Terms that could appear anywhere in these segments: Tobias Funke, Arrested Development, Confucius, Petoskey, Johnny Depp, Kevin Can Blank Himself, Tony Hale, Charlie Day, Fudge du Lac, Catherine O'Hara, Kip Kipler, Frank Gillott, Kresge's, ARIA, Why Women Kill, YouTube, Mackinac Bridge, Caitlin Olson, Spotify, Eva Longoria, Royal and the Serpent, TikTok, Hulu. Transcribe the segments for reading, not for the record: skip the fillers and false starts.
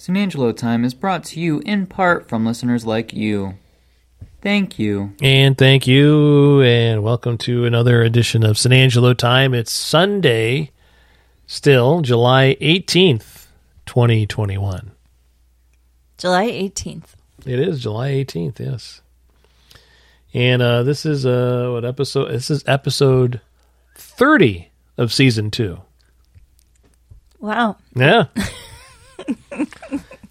San Angelo Time is brought to you in part from listeners like you. Thank you. And thank you, and welcome to another edition of San Angelo Time. It's Sunday, still, July 18th, 2021. July 18th. It is July 18th, yes. And this is what episode? This is episode 30 of season 2. Wow. Yeah.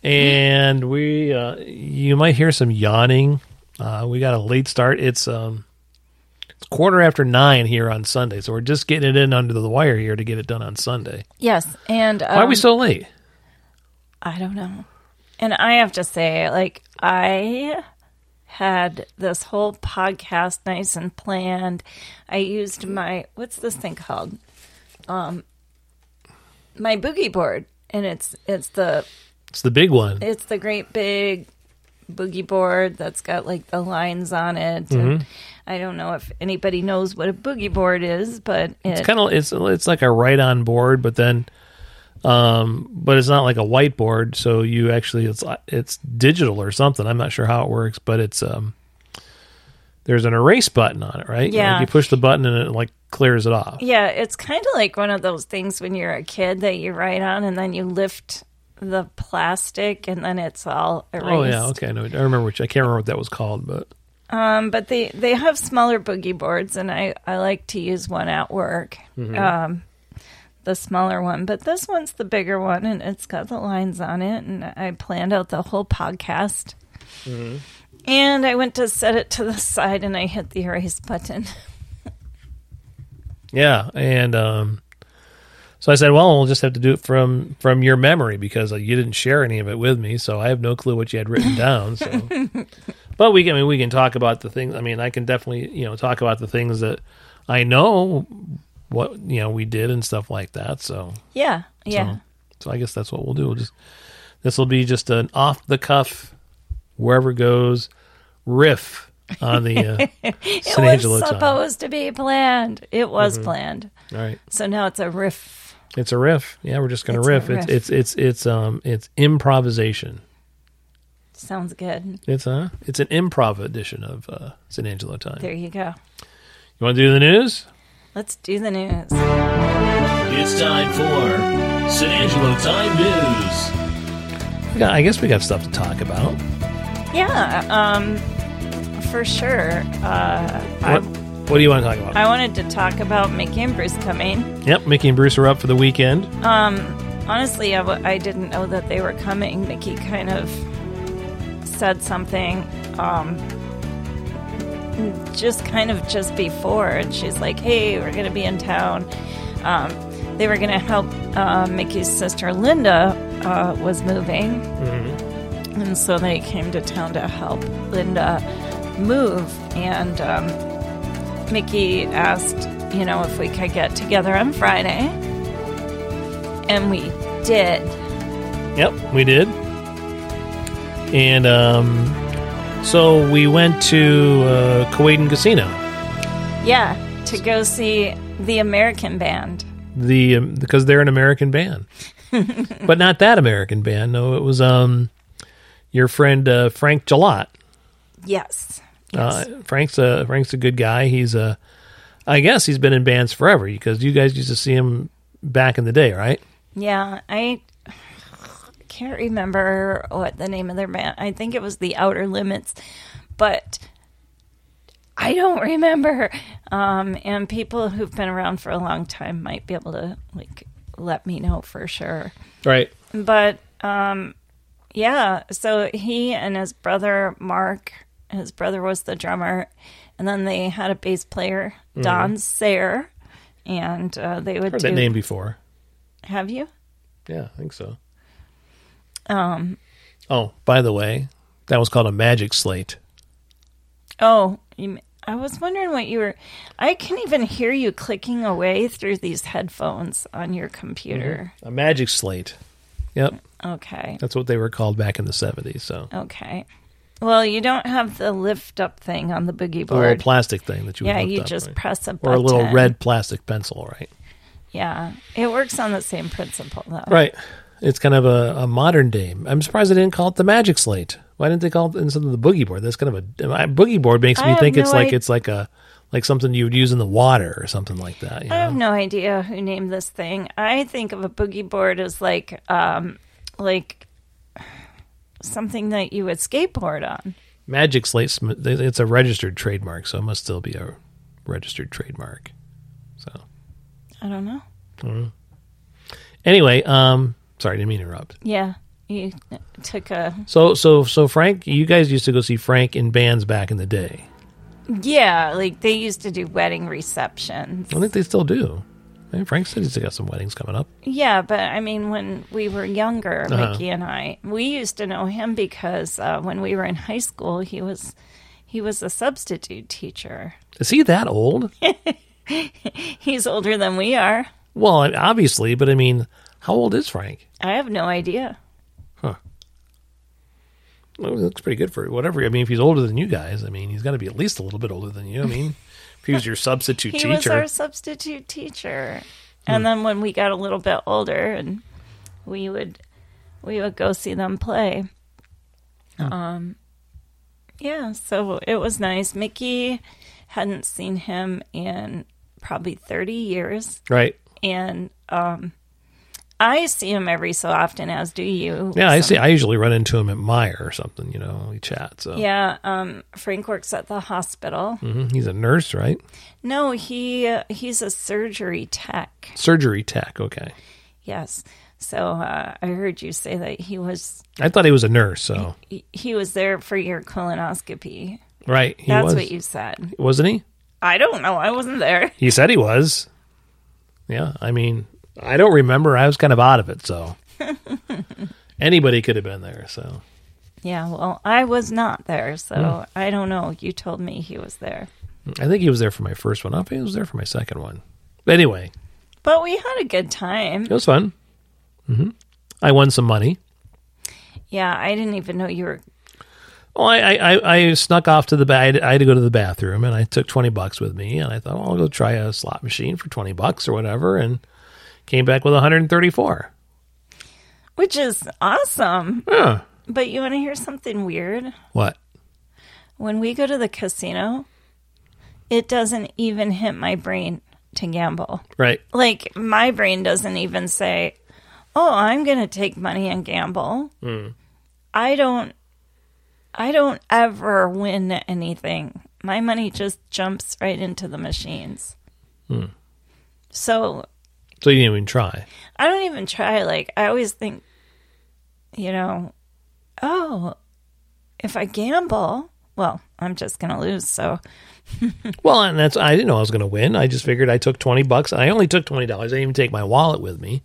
And we, you might hear some yawning. We got a late start. It's 9:15 here on Sunday, so we're just getting it in under the wire here to get it done on Sunday. Yes, and why are we so late? I don't know. And I have to say, like, I had this whole podcast nice and planned. I used my, what's this thing called? My boogie board, and it's the big one. It's the great big boogie board that's got like the lines on it. Mm-hmm. And I don't know if anybody knows what a boogie board is, but it's kind of it's like a write-on board, but then but it's not like a whiteboard, so you actually it's digital or something. I'm not sure how it works, but it's there's an erase button on it, right? Yeah. Like you push the button and it like clears it off. Yeah, it's kind of like one of those things when you're a kid that you write on and then you lift the plastic and then it's all erased. Oh yeah, okay. No, I remember I can't remember what that was called, but they have smaller boogie boards, and I like to use one at work. Mm-hmm. The smaller one, but this one's the bigger one, and it's got the lines on it, and I planned out the whole podcast. Mm-hmm. And I went to set it to the side and I hit the erase button. Yeah, and so I said, well, we'll just have to do it from your memory, because you didn't share any of it with me, so I have no clue what you had written down. So, but we can talk about the things. I mean, I can definitely, talk about the things that I know what, we did and stuff like that. So yeah. So I guess that's what we'll do. This will be just an off the cuff, wherever goes, riff on the San Angelo Time. It was supposed to be planned. It was planned. All right. So now it's a riff. It's a riff. Yeah, we're just going to riff. It's improvisation. Sounds good. It's an improv edition of San Angelo Time. There you go. You want to do the news? Let's do the news. It's time for San Angelo Time News. Yeah, I guess we got stuff to talk about. Yeah, for sure. What do you want to talk about? I wanted to talk about Mickey and Bruce coming. Yep, Mickey and Bruce are up for the weekend. Honestly, I didn't know that they were coming. Mickey kind of said something just before, and she's like, hey, we're going to be in town. They were going to help Mickey's sister Linda was moving. Mm-hmm. And so they came to town to help Linda move, and Mickey asked, if we could get together on Friday, and we did. Yep, we did. And so we went to Kewadin Casino. Yeah, to go see the American band. Because they're an American band, but not that American band. No, it was your friend Frank Gillott. Yes. Frank's a good guy. He's I guess he's been in bands forever, because you guys used to see him back in the day, right? Yeah, I can't remember what the name of their band. I think it was the Outer Limits, but I don't remember. And people who've been around for a long time might be able to let me know for sure. Right. But yeah, so he and his brother Mark. His brother was the drummer, and then they had a bass player, Don Sayre, and they would. Heard that name before? Have you? Yeah, I think so. Oh, by the way, that was called a magic slate. Oh, I was wondering what you were. I can even hear you clicking away through these headphones on your computer. Mm-hmm. A magic slate. Yep. Okay. That's what they were called back in the 70s. So okay. Well, you don't have the lift-up thing on the boogie board. The little plastic thing that you would lift up, just right? Press a button. Or a little red plastic pencil, right? Yeah. It works on the same principle, though. Right. It's kind of a modern day. I'm surprised they didn't call it the Magic Slate. Why didn't they call it instead of the Boogie Board? That's kind of a boogie board makes me think it's like something you would use in the water or something like that. You know? I have no idea who named this thing. I think of a boogie board as like something that you would skateboard on. Magic Slate, it's a registered trademark, so it must still be a registered trademark. So I don't know. Anyway, sorry, didn't mean to interrupt. Yeah. You took a... So Frank, you guys used to go see Frank in bands back in the day. Yeah, like they used to do wedding receptions. I think they still do. I mean, Frank said he's got some weddings coming up. Yeah, but I mean, when we were younger, Mickey and I, we used to know him because when we were in high school, he was a substitute teacher. Is he that old? He's older than we are. Well, obviously, but I mean... How old is Frank? I have no idea. Huh. Well, he looks pretty good for whatever. I mean, if he's older than you guys, I mean, he's got to be at least a little bit older than you. I mean, if he was your substitute teacher. He was our substitute teacher. And then when we got a little bit older, and we would go see them play. Yeah, so it was nice. Mickey hadn't seen him in probably 30 years. Right. And... I see him every so often, as do you. Yeah, I usually run into him at Meijer or something, you know, we chat. So. Yeah, Frank works at the hospital. Mm-hmm. He's a nurse, right? No, he's a surgery tech. Surgery tech, okay. Yes. So I heard you say that he was... I thought he was a nurse, so... He was there for your colonoscopy. Right, That's what you said. Wasn't he? I don't know. I wasn't there. He said he was. Yeah, I mean... I don't remember. I was kind of out of it, so anybody could have been there. So, yeah. Well, I was not there, so I don't know. You told me he was there. I think he was there for my first one. I think he was there for my second one. But anyway, we had a good time. It was fun. Mm-hmm. I won some money. Yeah, I didn't even know you were. Well, I snuck off to the bathroom. I had to go to the bathroom, and I took $20 with me, and I thought, well, I'll go try a slot machine for $20 or whatever, and. Came back with 134. Which is awesome. Yeah. But you want to hear something weird? What? When we go to the casino, it doesn't even hit my brain to gamble. Right. Like, my brain doesn't even say, oh, I'm going to take money and gamble. Mm. I don't ever win anything. My money just jumps right into the machines. Mm. So you didn't even try. I don't even try. Like, I always think, you know, oh, if I gamble, well, I'm just going to lose. So, well, and I didn't know I was going to win. I just figured I took $20. I only took $20. I didn't even take my wallet with me.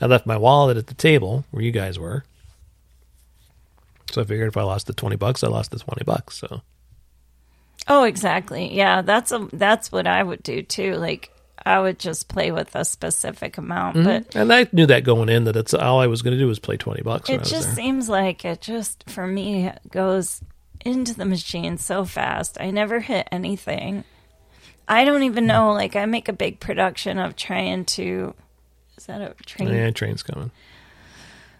I left my wallet at the table where you guys were. So I figured if I lost the $20, I lost the $20. So. Oh, exactly. Yeah, that's what I would do too. Like. I would just play with a specific amount. Mm-hmm. And I knew that going in, that that's all I was going to do was play $20. It just seems like it just, for me, goes into the machine so fast. I never hit anything. I don't even know. Like, I make a big production of trying to... Is that a train? Yeah, a train's coming.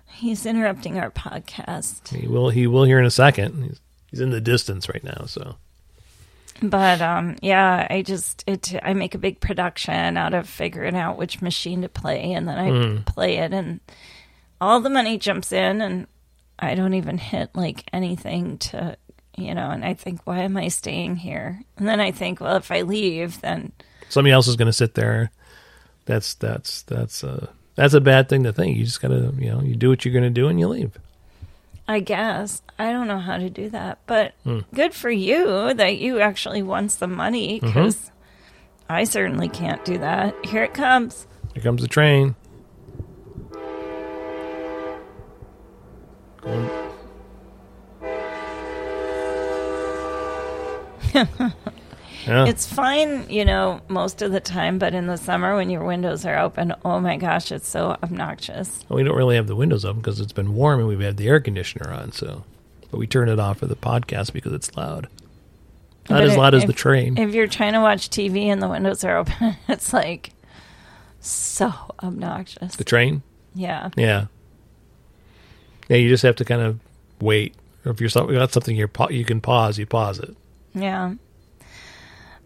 He's interrupting our podcast. He will hear in a second. He's in the distance right now, so... But, yeah, I make a big production out of figuring out which machine to play, and then I play it, and all the money jumps in, and I don't even hit, like, anything to, you know, and I think, why am I staying here? And then I think, well, if I leave, then... Somebody else is going to sit there. That's a bad thing to think. You just got to, you know, you do what you're going to do, and you leave. I guess. I don't know how to do that, but good for you that you actually won some money, because I certainly can't do that. Here it comes. Here comes the train. Yeah. It's fine, you know, most of the time, but in the summer when your windows are open, oh my gosh, it's so obnoxious. Well, we don't really have the windows open because it's been warm and we've had the air conditioner on, so. But we turn it off for the podcast because it's loud. Not as loud as the train. If you're trying to watch TV and the windows are open, it's like so obnoxious. The train? Yeah. Yeah. Yeah, you just have to kind of wait. Or if you're got something you can pause, you pause it. Yeah.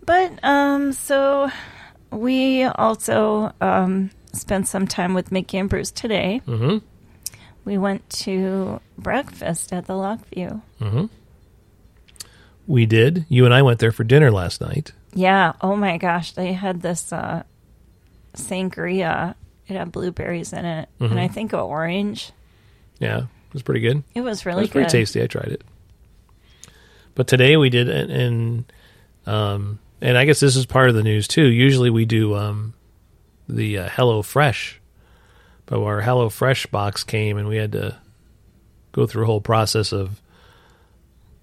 But, so we also spent some time with Mickey and Bruce today. Mm-hmm. We went to breakfast at the Lockview. Mm-hmm. We did. You and I went there for dinner last night. Yeah. Oh, my gosh. They had this sangria. It had blueberries in it. Mm-hmm. And I think an orange. Yeah. It was pretty good. It was really good. It was pretty tasty. I tried it. But today we did, and I guess this is part of the news, too. Usually we do the Hello Fresh. But our Hello Fresh box came, and we had to go through a whole process of,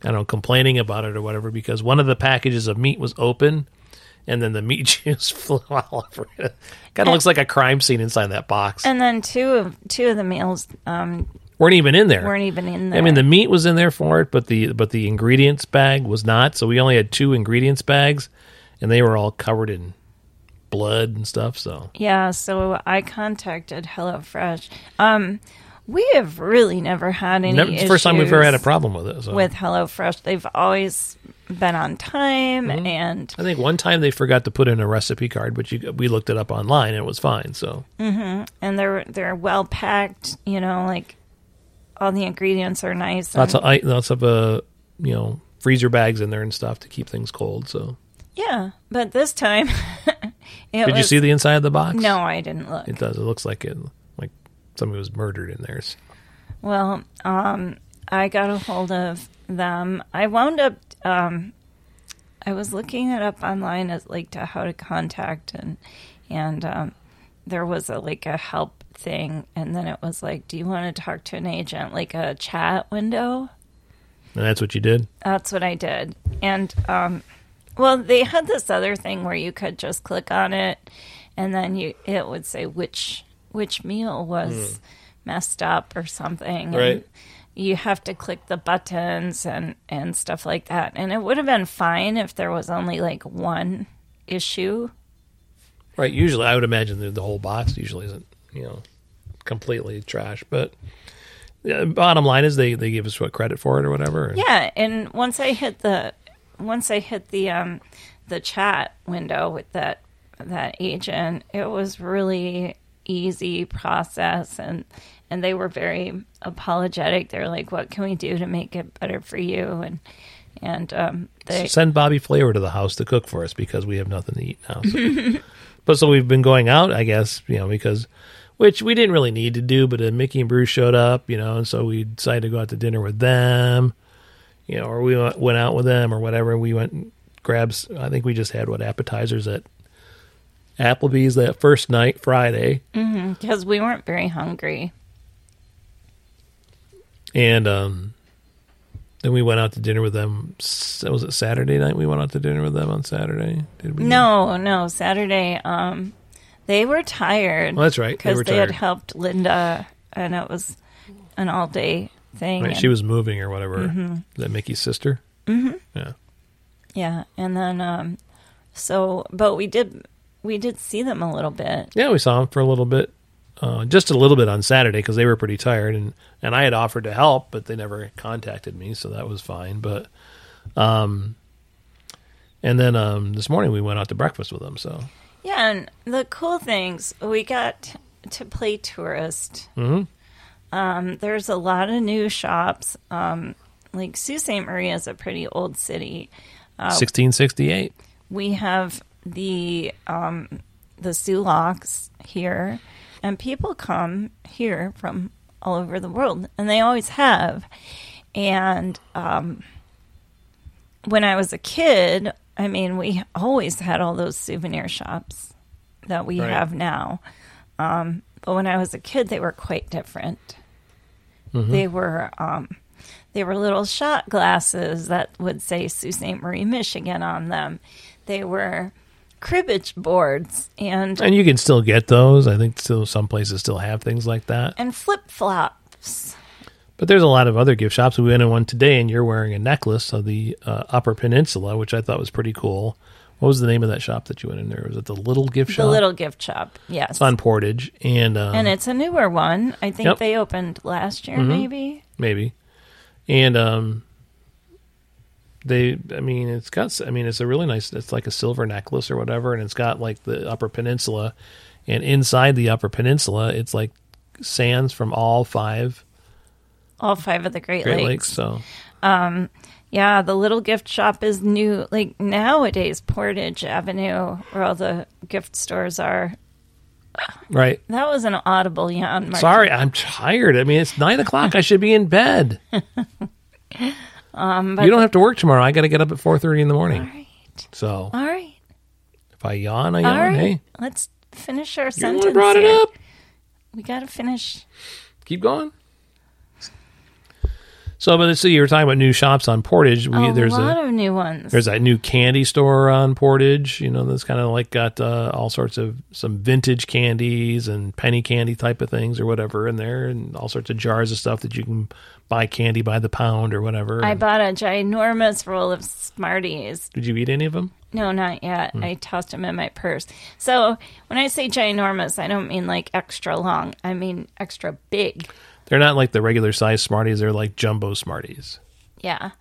I don't know, complaining about it or whatever, because one of the packages of meat was open, and then the meat juice flew all over it. Kind of looks like a crime scene inside that box. And then two of the meals weren't even in there. I mean, the meat was in there for it, but the ingredients bag was not. So we only had two ingredients bags, and they were all covered in blood and stuff. So yeah, so I contacted HelloFresh. We have really never had any issues. It's the first time we've ever had a problem with it. So. With HelloFresh, they've always been on time, mm-hmm. and I think one time they forgot to put in a recipe card, but we looked it up online and it was fine. So, mm-hmm. and they're well packed. You know, like all the ingredients are nice. Lots of freezer bags in there and stuff to keep things cold. So yeah, but this time, did you see the inside of the box? No, I didn't look. It does. It looks like it. Somebody was murdered in theirs. Well, I got a hold of them. I wound up, I was looking it up online as like to how to contact, and there was a help thing, and then it was like, do you want to talk to an agent, like a chat window? And that's what you did? That's what I did. And, well, they had this other thing where you could just click on it, and then it would say which meal was messed up or something. Right. And you have to click the buttons and stuff like that. And it would have been fine if there was only like one issue. Right. Usually I would imagine that the whole box usually isn't, completely trash. But bottom line is they give us what credit for it or whatever. Yeah. And once I hit the chat window with that agent, it was really easy process, and they were very apologetic. They're like, what can we do to make it better for you? And they send Bobby Flavor to the house to cook for us because we have nothing to eat now. So. But so we've been going out, I guess, because which we didn't really need to do, but Mickey and Bruce showed up, and so we decided to go out to dinner with them, or we went out with them or whatever. We went and grabbed, I think we just had appetizers at Applebee's that first night, Friday. Mm-hmm, because we weren't very hungry. And then we went out to dinner with them. Was it Saturday night we went out to dinner with them on Saturday? Did we? No, Saturday. They were tired. Well, that's right. Because they had helped Linda, and it was an all-day thing. Right, she was moving or whatever. Mm-hmm. Is that Mickey's sister? Mm-hmm. Yeah. Yeah, and then, but we did... We did see them a little bit. Yeah, we saw them for a little bit, just a little bit on Saturday because they were pretty tired, and I had offered to help, but they never contacted me, so that was fine. But, and then this morning we went out to breakfast with them. So yeah, and the cool things we got to play tourist. Mm-hmm. There's a lot of new shops. Like Sault Ste. Marie is a pretty old city. 1668. We have the Sulaks here, and people come here from all over the world, and they always have. And when I was a kid, I mean, we always had all those souvenir shops that we have now. But when I was a kid, they were quite different. Mm-hmm. They were little shot glasses that would say Sault Ste. Marie, Michigan on them. They were cribbage boards, and you can still get those. I think still some places still have things like that, and flip flops. But there's a lot of other gift shops. We went in one today, and you're wearing a necklace of the Upper Peninsula, which I thought was pretty cool. What was the name of that shop that you went in there? Was it the Little Gift Shop? The Little Gift Shop, yes. It's on Portage. And it's a newer one. I think they opened last year, maybe. And it's a really nice, it's like a silver necklace or whatever, and it's got like the Upper Peninsula. And inside the Upper Peninsula, it's like sands from all five of the Great Lakes. So, yeah, the Little Gift Shop is new. Like, nowadays, Portage Avenue, where all the gift stores are. Right. That was an audible yawn, Mark. Sorry, I'm tired. I mean, it's 9 o'clock. I should be in bed. You don't have to work tomorrow. I got to get up at 4:30 in the morning. All right. So. All right. If I yawn, I yawn. All right. Hey. Let's finish our sentence. You brought it up. We got to finish. Keep going. So, but you were talking about new shops on Portage. There's a lot of new ones. There's a new candy store on Portage. You know, that's kind of like got all sorts of some vintage candies and penny candy type of things or whatever in there, and all sorts of jars of stuff that you can buy candy by the pound or whatever. I bought a ginormous roll of Smarties. Did you eat any of them? No, not yet. I tossed them in my purse. So when I say ginormous, I don't mean like extra long. I mean extra big. They're not like the regular size Smarties. They're like jumbo Smarties. Yeah.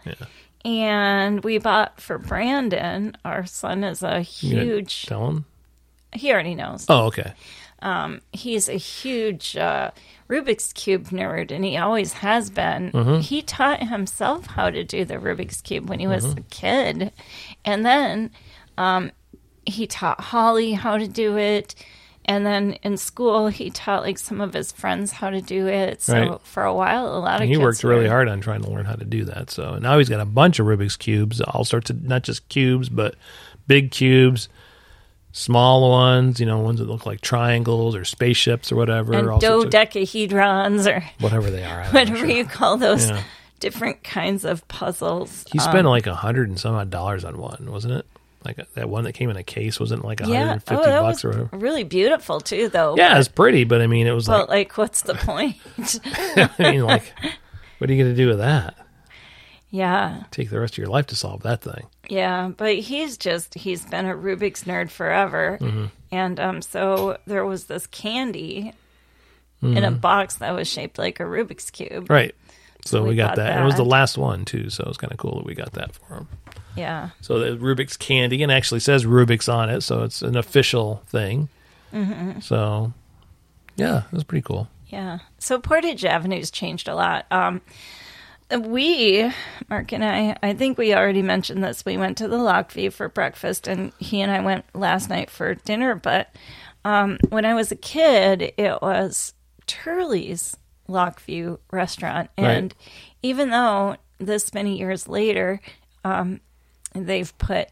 And we bought for Brandon. Our son is a huge... Tell him? He already knows. Oh, okay. He's a huge Rubik's Cube nerd, and he always has been. Mm-hmm. He taught himself how to do the Rubik's Cube when he was a kid. And then he taught Holly how to do it. And then in school, he taught like some of his friends how to do it. So for a while, a lot of kids... He worked really hard on trying to learn how to do that. So now he's got a bunch of Rubik's Cubes, all sorts of, not just cubes, but big cubes, small ones, you know, ones that look like triangles or spaceships or whatever. And all dodecahedrons or... Whatever they are. Whatever you call those different kinds of puzzles. He spent like $100 and some odd on one, wasn't it? Like that one that came in a case wasn't like $150 bucks or whatever. Really beautiful too, though. Yeah, it's pretty, but I mean, it was like. But like, what's the point? I mean, like, what are you going to do with that? Yeah. Take the rest of your life to solve that thing. Yeah, but he's been a Rubik's nerd forever, and so there was this candy in a box that was shaped like a Rubik's Cube. Right. So we got that. And it was the last one too, so it was kind of cool that we got that for him. Yeah. So the Rubik's candy, and it actually says Rubik's on it, so it's an official thing. Mm-hmm. So, yeah, it was pretty cool. Yeah. So Portage Avenue's changed a lot. Mark and I think we already mentioned this. We went to the Lockview for breakfast, and he and I went last night for dinner. But when I was a kid, it was Turley's Lockview restaurant. And even though this many years later... they've put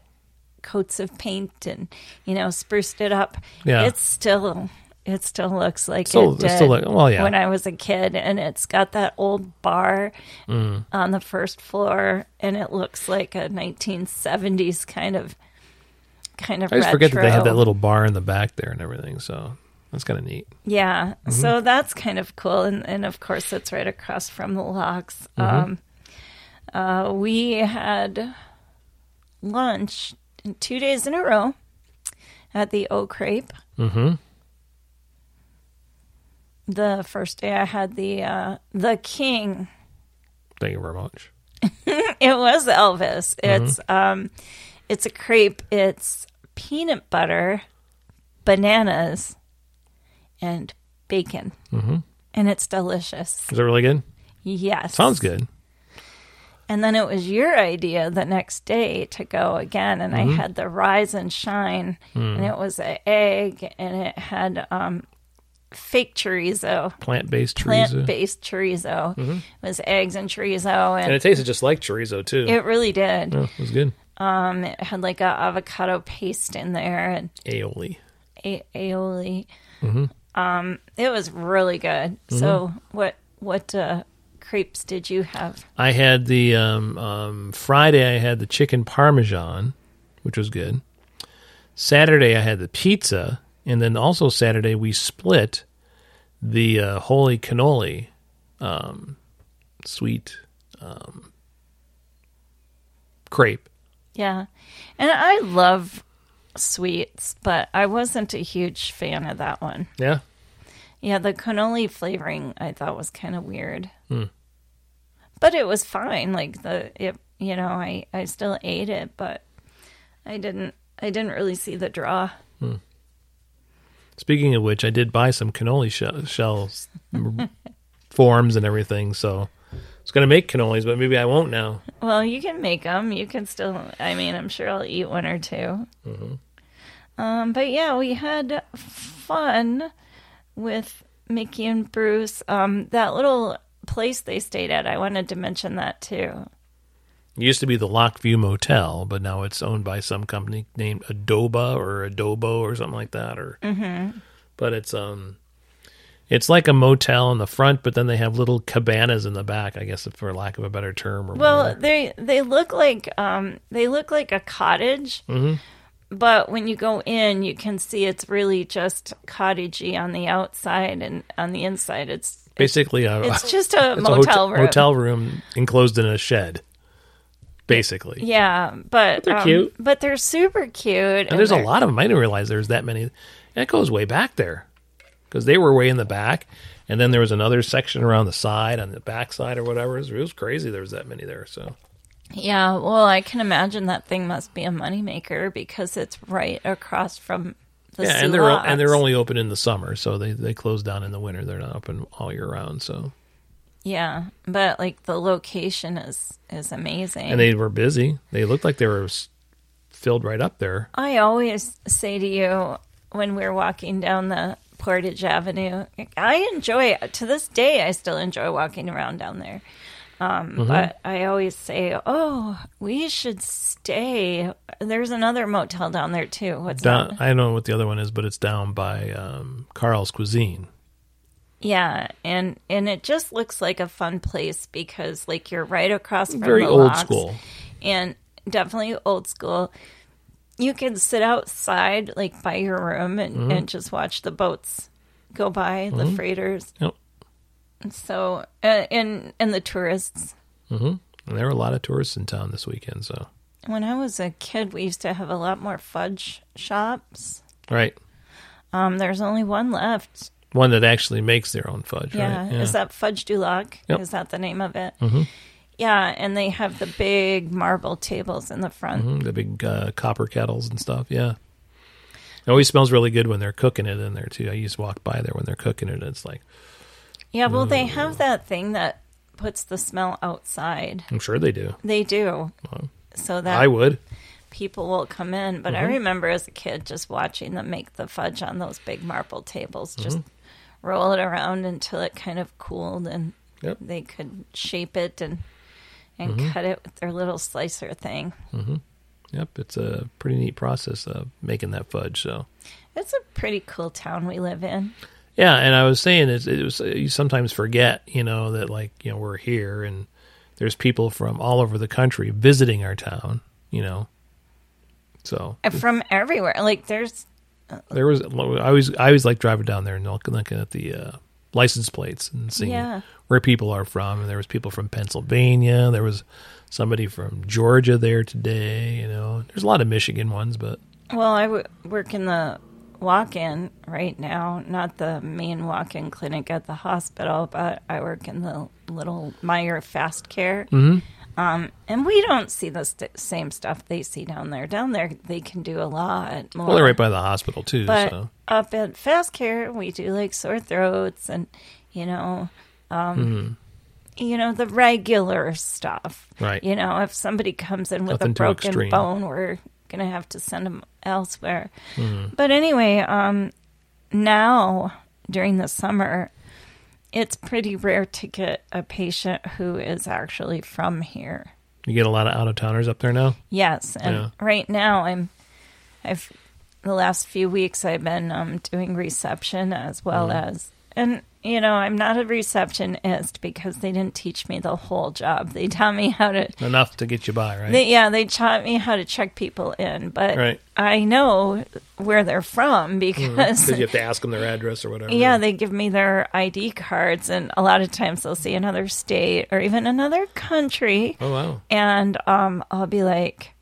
coats of paint and, you know, spruced it up. Yeah. It still looks like it did when I was a kid. And it's got that old bar on the first floor, and it looks like a 1970s kind of I just forget that they had that little bar in the back there and everything, so... That's kind of neat. Yeah, so that's kind of cool. And of course, it's right across from the Locks. We had lunch 2 days in a row at the O Crepe. The first day I had the King. Thank you very much. It was Elvis. It's a crepe. It's peanut butter, bananas, and bacon. And it's delicious. Is it really good? Yes. Sounds good. And then it was your idea the next day to go again, and I had the Rise and Shine, and it was an egg, and it had fake chorizo. Plant-based chorizo. It was eggs and chorizo. And it tasted just like chorizo, too. It really did. Yeah, it was good. It had like an avocado paste in there. And aioli. Aioli. It was really good. So what crepes did you have? I had the Friday I had the chicken parmesan, which was good. Saturday I had the pizza, and then also Saturday we split the holy cannoli sweet crepe. Yeah. And I love sweets, but I wasn't a huge fan of that one. Yeah? Yeah, the cannoli flavoring I thought was kind of weird. Mm. But it was fine. Like, I still ate it, but I didn't really see the draw. Hmm. Speaking of which, I did buy some cannoli shells, forms and everything, so I was going to make cannolis, but maybe I won't now. Well, you can make them. You can still, I'm sure I'll eat one or two. Mm-hmm. But yeah, we had fun with Mickey and Bruce. That little place they stayed at, I wanted to mention that too. It used to be the Lockview Motel, but now it's owned by some company named Adobo or something like that. Or, mm-hmm. But it's like a motel in the front, but then they have little cabanas in the back, I guess, for lack of a better term. Or well, they look like a cottage, mm-hmm. but when you go in, you can see it's really just cottagey on the outside, and on the inside, it's basically it's just a motel room. Motel room enclosed in a shed. Basically. Yeah, but they're cute. But they're super cute. And there's a lot of them. I didn't realize there's that many. That goes way back there. Because they were way in the back. And then there was another section around the side, on the back side or whatever. It was crazy there was that many there. So. Yeah, well, I can imagine that thing must be a moneymaker because it's right across from the sea. Yeah, and they're only open in the summer. So they close down in the winter. They're not open all year round, so. Yeah, but like the location is amazing. And they were busy. They looked like they were filled right up there. I always say to you when we're walking down the Portage Avenue, to this day, I still enjoy walking around down there. Mm-hmm. But I always say, oh, we should stay. There's another motel down there too. What's that? I don't know what the other one is, but it's down by Carl's Cuisine. Yeah, and it just looks like a fun place because, like, you're right across from the locks. Very old school. And definitely old school. You can sit outside, like, by your room and just watch the boats go by, mm-hmm. the freighters. Yep. And so, and the tourists. Mm-hmm. And there were a lot of tourists in town this weekend, so. When I was a kid, we used to have a lot more fudge shops. Right. There's only one left. One that actually makes their own fudge, right? Yeah, is that Fudge du Lac? Yep. Is that the name of it? Mm-hmm. Yeah, and they have the big marble tables in the front. Mm-hmm. The big copper kettles and stuff, yeah. It always smells really good when they're cooking it in there, too. I used to walk by there when they're cooking it, and it's like... Yeah, well, they have that thing that puts the smell outside. I'm sure they do. They do. Well, so that I would. People will come in, but mm-hmm. I remember as a kid just watching them make the fudge on those big marble tables, just... Mm-hmm. Roll it around until it kind of cooled, and yep. they could shape it and mm-hmm. cut it with their little slicer thing. Mm-hmm. Yep, it's a pretty neat process of making that fudge. So it's a pretty cool town we live in. Yeah, and I was saying it was you sometimes forget, that we're here and there's people from all over the country visiting our town. So from everywhere, like there's. There was I always like driving down there and looking at the license plates and seeing where people are from. And there was people from Pennsylvania. There was somebody from Georgia there today. There's a lot of Michigan ones, but well, I work in the walk-in right now, not the main walk-in clinic at the hospital, but I work in the little Meyer Fast Care. Mm-hmm. And we don't see the same stuff they see down there. Down there, they can do a lot more. Well, they're right by the hospital, too. But up at Fast Care, we do, like, sore throats and, the regular stuff. Right. If somebody comes in with nothing a broken bone, we're going to have to send them elsewhere. Mm. But anyway, now, during the summer... It's pretty rare to get a patient who is actually from here. You get a lot of out-of-towners up there now? Yes. And right now, the last few weeks, I've been doing reception as well as... And, I'm not a receptionist because they didn't teach me the whole job. They taught me how to... Enough to get you by, right? They taught me how to check people in. But I know where they're from because... Because you have to ask them their address or whatever. Yeah, they give me their ID cards. And a lot of times they'll see another state or even another country. Oh, wow. And I'll be like...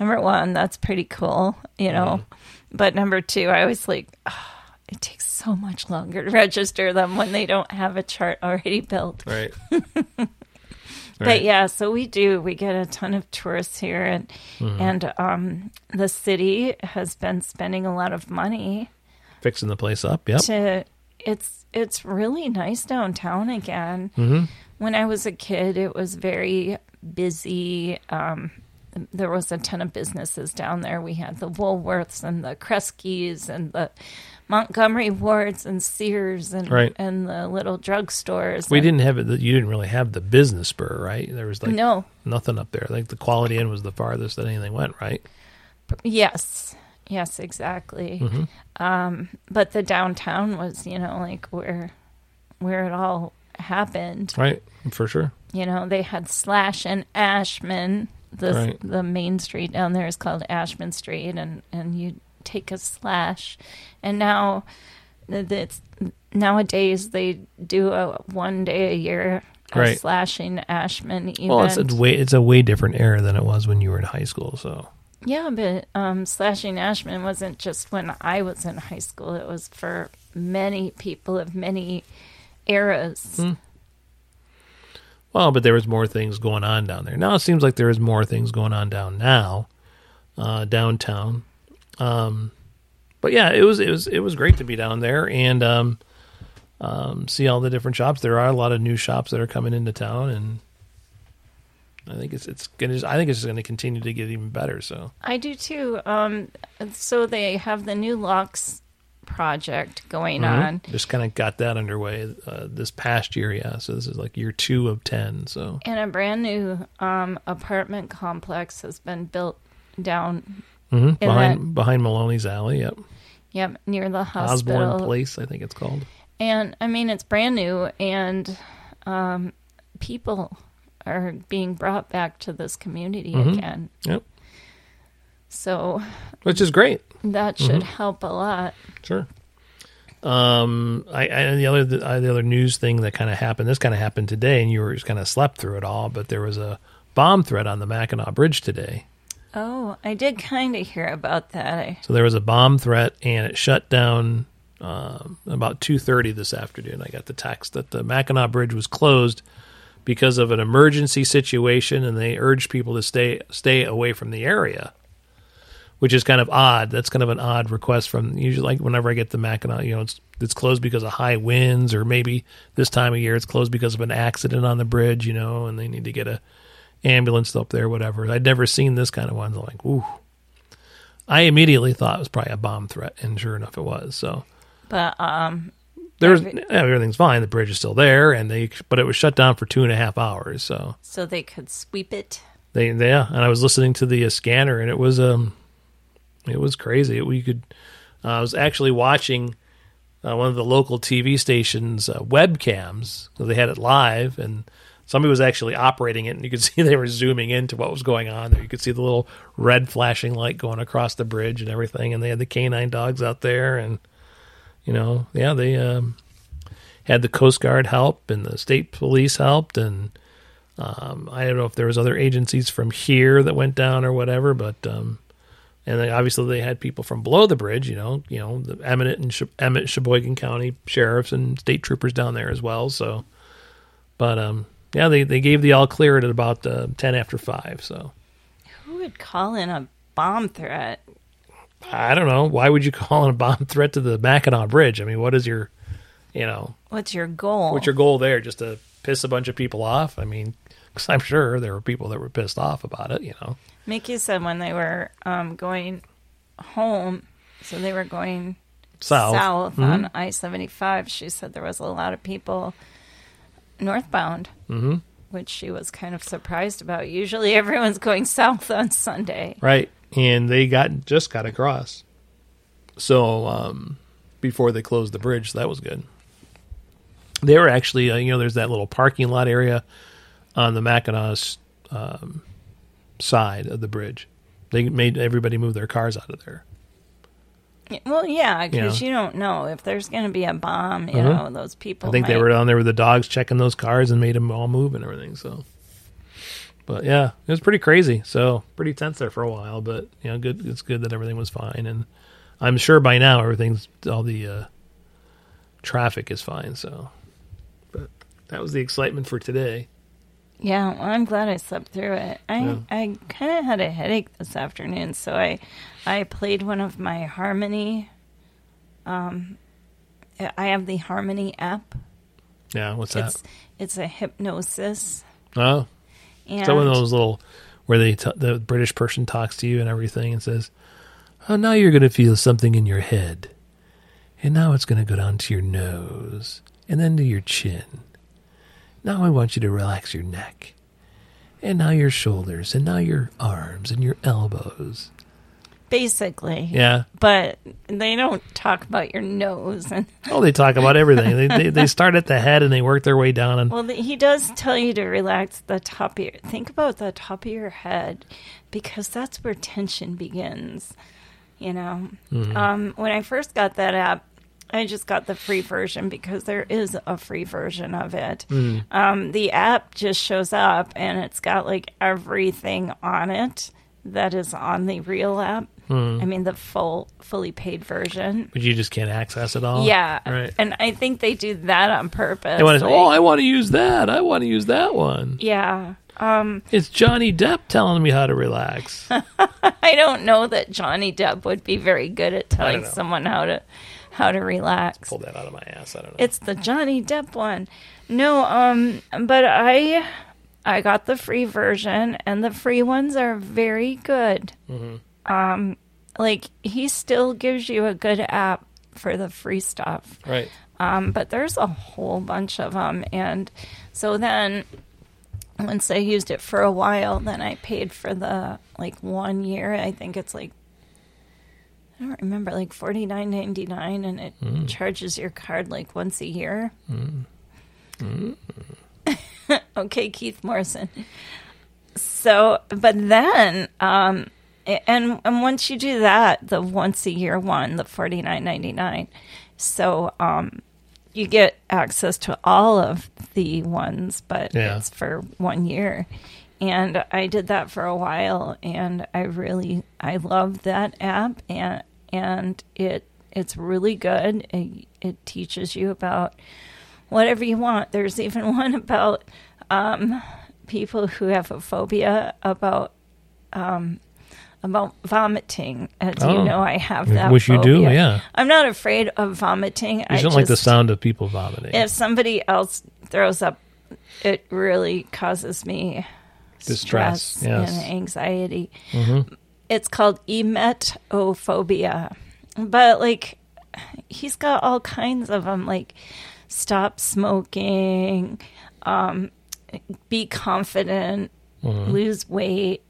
number one, that's pretty cool, you know. Mm-hmm. But number two, I was like, oh, it takes so much longer to register them when they don't have a chart already built. Right. But yeah, so we get a ton of tourists here, and mm-hmm. and the city has been spending a lot of money fixing the place up. Yep. It's really nice downtown again. Mm-hmm. When I was a kid, it was very busy. There was a ton of businesses down there. We had the Woolworths and the Kresge's and the Montgomery Wards and Sears and right. and the little drugstores. We didn't have it. You didn't really have the business spur, right? There was like no. nothing up there. I think the Quality Inn was the farthest that anything went, right? Yes. Yes, exactly. Mm-hmm. But the downtown was, you know, like where it all happened. Right, for sure. You know, they had Slash and Ashman. The main street down there is called Ashman Street, and you take a slash, and now nowadays they do a 1 day a year right. slashing Ashman event. Well, it's a way different era than it was when you were in high school. So yeah, but slashing Ashman wasn't just when I was in high school; it was for many people of many eras. Hmm. Well, but there was more things going on down there. Now it seems like there is more things going on downtown. But yeah, it was great to be down there and see all the different shops. There are a lot of new shops that are coming into town, and I think it's going to continue to get even better. So I do too. So they have the new locks project going mm-hmm. on. Just kind of got that underway this past year, yeah. So this is like year 2 of 10. So and a brand new apartment complex has been built down mm-hmm. behind Maloney's Alley. Yep. Yep, near the hospital. Osborne Place, I think it's called. And I mean, it's brand new, and people are being brought back to this community mm-hmm. again. Yep. So, which is great. That should mm-hmm. help a lot. Sure. The other news thing that kind of happened. This kind of happened today, and you were just kind of slept through it all. But there was a bomb threat on the Mackinac Bridge today. Oh, I did kind of hear about that. So there was a bomb threat, and it shut down about 2:30 this afternoon. I got the text that the Mackinac Bridge was closed because of an emergency situation, and they urged people to stay away from the area. Which is kind of odd. That's kind of an odd request from usually, like whenever I get the Mackinac, you know, it's closed because of high winds, or maybe this time of year it's closed because of an accident on the bridge, you know, and they need to get a ambulance up there, whatever. I'd never seen this kind of one. I'm like, ooh. I immediately thought it was probably a bomb threat, and sure enough, it was. So, but everything's fine. The bridge is still there, but it was shut down for 2.5 hours. So they could sweep it. And I was listening to the scanner, and it was it was crazy. I was actually watching one of the local TV stations' webcams. So they had it live, and somebody was actually operating it, and you could see they were zooming into what was going on there. You could see the little red flashing light going across the bridge and everything, and they had the canine dogs out there, and, you know, yeah, they had the Coast Guard help, and the state police helped, and I don't know if there was other agencies from here that went down or whatever, but... And then obviously they had people from below the bridge, you know, the Emmett Sheboygan County sheriffs and state troopers down there as well. So, but yeah, they gave the all clear at about 5:10. So, who would call in a bomb threat? I don't know. Why would you call in a bomb threat to the Mackinac Bridge? I mean, what is your, you know, what's your goal? What's your goal there? Just to piss a bunch of people off? I mean, because I'm sure there were people that were pissed off about it, you know. Mickey said when they were going home, so they were going south mm-hmm. on I-75, she said there was a lot of people northbound, mm-hmm. which she was kind of surprised about. Usually everyone's going south on Sunday. Right, and they just got across. So before they closed the bridge, so that was good. They were actually, you know, there's that little parking lot area on the Mackinac side of the bridge. They made everybody move their cars out of there. Well, yeah, because you don't know if there's going to be a bomb, you uh-huh. know, those people I think they were down there with the dogs checking those cars and made them all move and everything, so. But yeah, it was pretty crazy. So pretty tense there for a while, but you know, good. It's good that everything was fine, and I'm sure by now all the traffic is fine. So, but that was the excitement for today. Yeah, well, I'm glad I slept through it. I kind of had a headache this afternoon, so I played one of my Harmony. I have the Harmony app. Yeah, what's that? It's a hypnosis. Oh. And so one of those little where the British person talks to you and everything and says, "Oh, now you're going to feel something in your head, and now it's going to go down to your nose, and then to your chin. Now I want you to relax your neck, and now your shoulders, and now your arms, and your elbows." Basically, yeah. But they don't talk about your nose. And oh, they talk about everything. They start at the head and they work their way down. And well, he does tell you to relax the top of your. Think about the top of your head, because that's where tension begins. You know, when I first got that app, I just got the free version because there is a free version of it. The app just shows up and it's got like everything on it that is on the real app. I mean, the fully paid version. But you just can't access it all? Yeah. Right. And I think they do that on purpose. They want to say, I want to use that. I want to use that one. Yeah. It's Johnny Depp telling me how to relax. I don't know that Johnny Depp would be very good at telling someone how to relax. Let's pull that out of my ass. I don't know. It's the Johnny Depp one. No, but I got the free version, and the free ones are very good. Like, he still gives you a good app for the free stuff. Right. But there's a whole bunch of them. And so then once I used it for a while, then I paid for the, 1 year. I think it's I don't remember, $49.99, and it charges your card once a year. Okay, Keith Morrison. So, but then, and once you do that, the once a year one, the $49.99, so you get access to all of the ones, but it's for 1 year. And I did that for a while, and I love that app, and it's really good. It teaches you about whatever you want. There's even one about people who have a phobia about vomiting. As you know, I have that which phobia. You do, yeah. I'm not afraid of vomiting. I don't like the sound of people vomiting. If somebody else throws up, it really causes me distress and anxiety. It's called emetophobia. But, he's got all kinds of them, stop smoking, be confident, lose weight,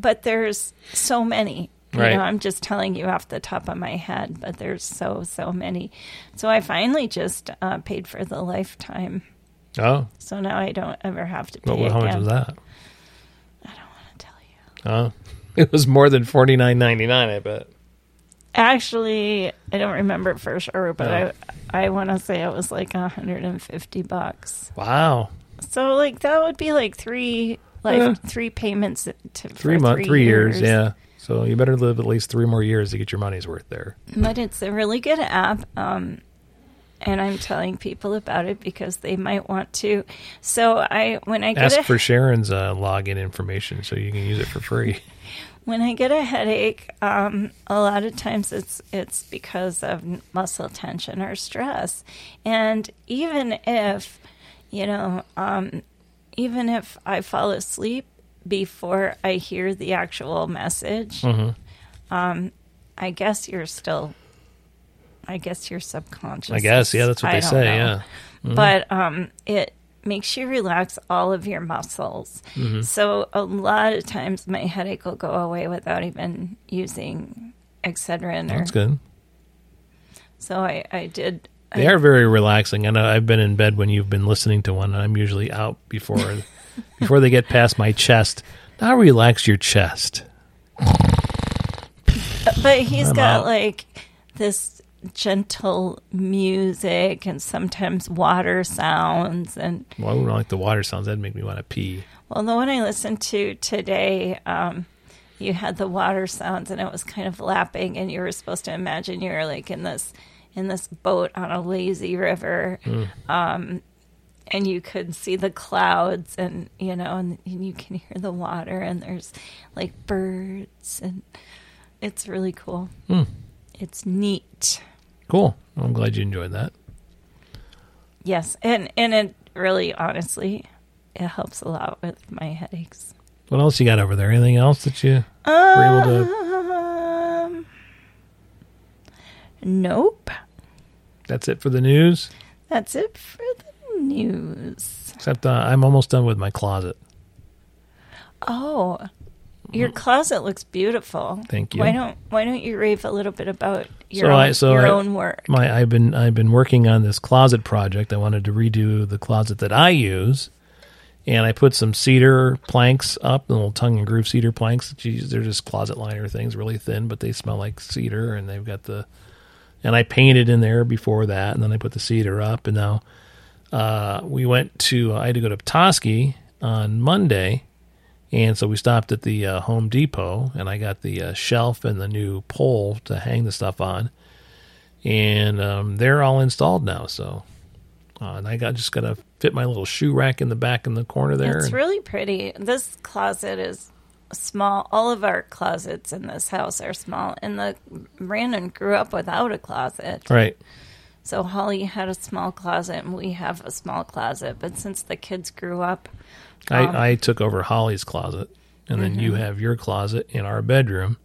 but there's so many. You know, I'm just telling you off the top of my head, but there's so many. So I finally just paid for the lifetime. Oh. So now I don't ever have to pay again. How much was that? I don't want to tell you. Oh. It was more than $49.99, I bet. Actually, I don't remember for sure, but I want to say it was $150. Wow. So that would be three payments to 3 years. Yeah. So you better live at least 3 more years to get your money's worth there. But it's a really good app. And I'm telling people about it because they might want to. So ask for Sharon's login information so you can use it for free. When I get a headache, a lot of times it's because of muscle tension or stress. And even if, even if I fall asleep before I hear the actual message, I guess you're subconscious. I guess, yeah, that's what they say, yeah. But it makes you relax all of your muscles. So a lot of times my headache will go away without even using Excedrin. That's good. So I did. They are very relaxing. I know I've been in bed when you've been listening to one, and I'm usually out before they get past my chest. Now relax your chest. But he's got this gentle music and sometimes water sounds. And well, I wouldn't like the water sounds. That'd make me want to pee. Well, the one I listened to today, you had the water sounds, and it was kind of lapping, and you were supposed to imagine you were like in this boat on a lazy river, and you could see the clouds, and you know, and you can hear the water, and there's like birds, and it's really cool. Mm. It's neat. Cool. I'm glad you enjoyed that. Yes, and it really, honestly, it helps a lot with my headaches. What else you got over there? Anything else that you were able to... Nope. That's it for the news? That's it for the news. Except I'm almost done with my closet. Oh, your closet looks beautiful. Thank you. Why don't you rave a little bit about your own work? I've been working on this closet project. I wanted to redo the closet that I use. And I put some cedar planks up, little tongue and groove cedar planks. Geez, they're just closet liner things, really thin, but they smell like cedar. And they've got and I painted in there before that, and then I put the cedar up. And now I had to go to Petoskey on Monday, and so we stopped at the Home Depot, and I got the shelf and the new pole to hang the stuff on. And they're all installed now, so... and I just got to fit my little shoe rack in the back in the corner there. It's really pretty. This closet is small. All of our closets in this house are small. And Brandon grew up without a closet. Right. So Holly had a small closet, and we have a small closet. But since the kids grew up... I took over Holly's closet, and then you have your closet in our bedroom.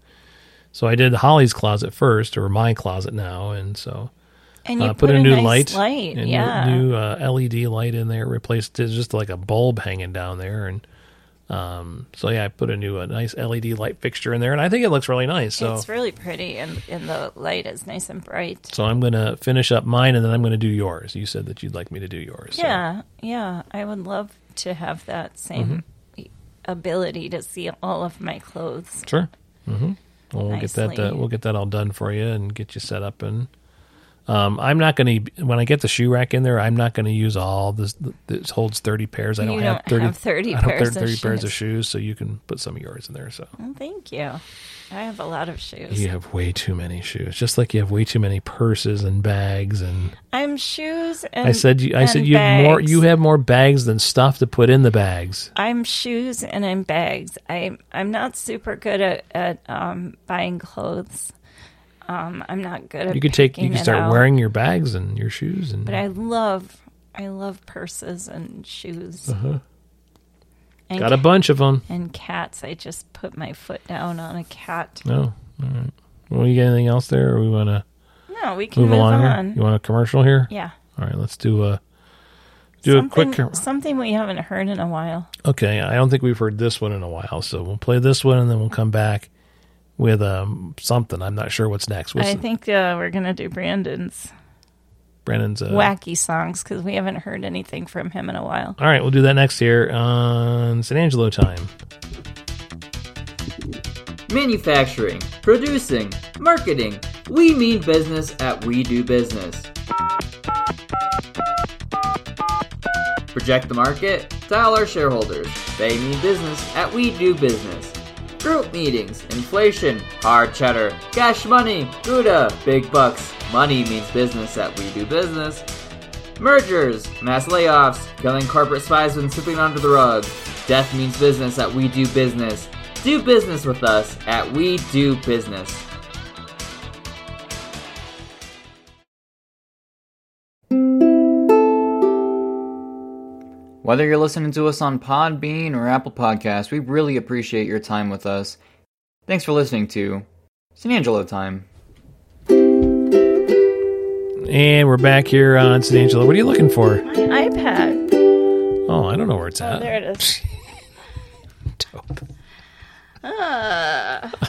So I did Holly's closet first, or my closet now, and so... And you put a new nice light and new LED light in there. Replaced it, just like a bulb hanging down there, and I put a nice LED light fixture in there, and I think it looks really nice. So it's really pretty, and the light is nice and bright. So I'm gonna finish up mine, and then I'm gonna do yours. You said that you'd like me to do yours. Yeah, so. Yeah, I would love to have that same ability to see all of my clothes. Sure. Mm-hmm. Well, we'll get that. We'll get that all done for you, and get you set up and. I'm not going to, when I get the shoe rack in there, I'm not going to use all this. This holds 30 pairs. I don't have 30 pairs of shoes, so you can put some of yours in there. So well, thank you. I have a lot of shoes. You have way too many shoes, just like you have way too many purses and bags. And I'm shoes and I said you have more. You have more bags than stuff to put in the bags. I'm shoes and I'm bags. I'm not super good at buying clothes. I'm not good at You could start wearing your bags and your shoes. But I love purses and shoes. Uh-huh. And got a bunch of them. And cats. I just put my foot down on a cat. No. Oh, all right. Well, you got anything else there? Or we want to move on. You want a commercial here? Yeah. All right. Let's do something we haven't heard in a while. Okay. I don't think we've heard this one in a while. So we'll play this one and then we'll come back. With something. I'm not sure what's next. I think we're going to do Brandon's wacky songs because we haven't heard anything from him in a while. All right, we'll do that next here on San Angelo Time. Manufacturing, producing, marketing. We mean business at We Do Business. Project the market. Dial our shareholders. They mean business at We Do Business. Group meetings, inflation, hard cheddar, cash money, Gouda, big bucks, money means business at We Do Business. Mergers, mass layoffs, killing corporate spies when slipping under the rug. Death means business at We Do Business. Do business with us at We Do Business. Whether you're listening to us on Podbean or Apple Podcasts, we really appreciate your time with us. Thanks for listening to San Angelo Time. And we're back here on San Angelo. What are you looking for? My iPad. Oh, I don't know where it's at. There it is. Dope.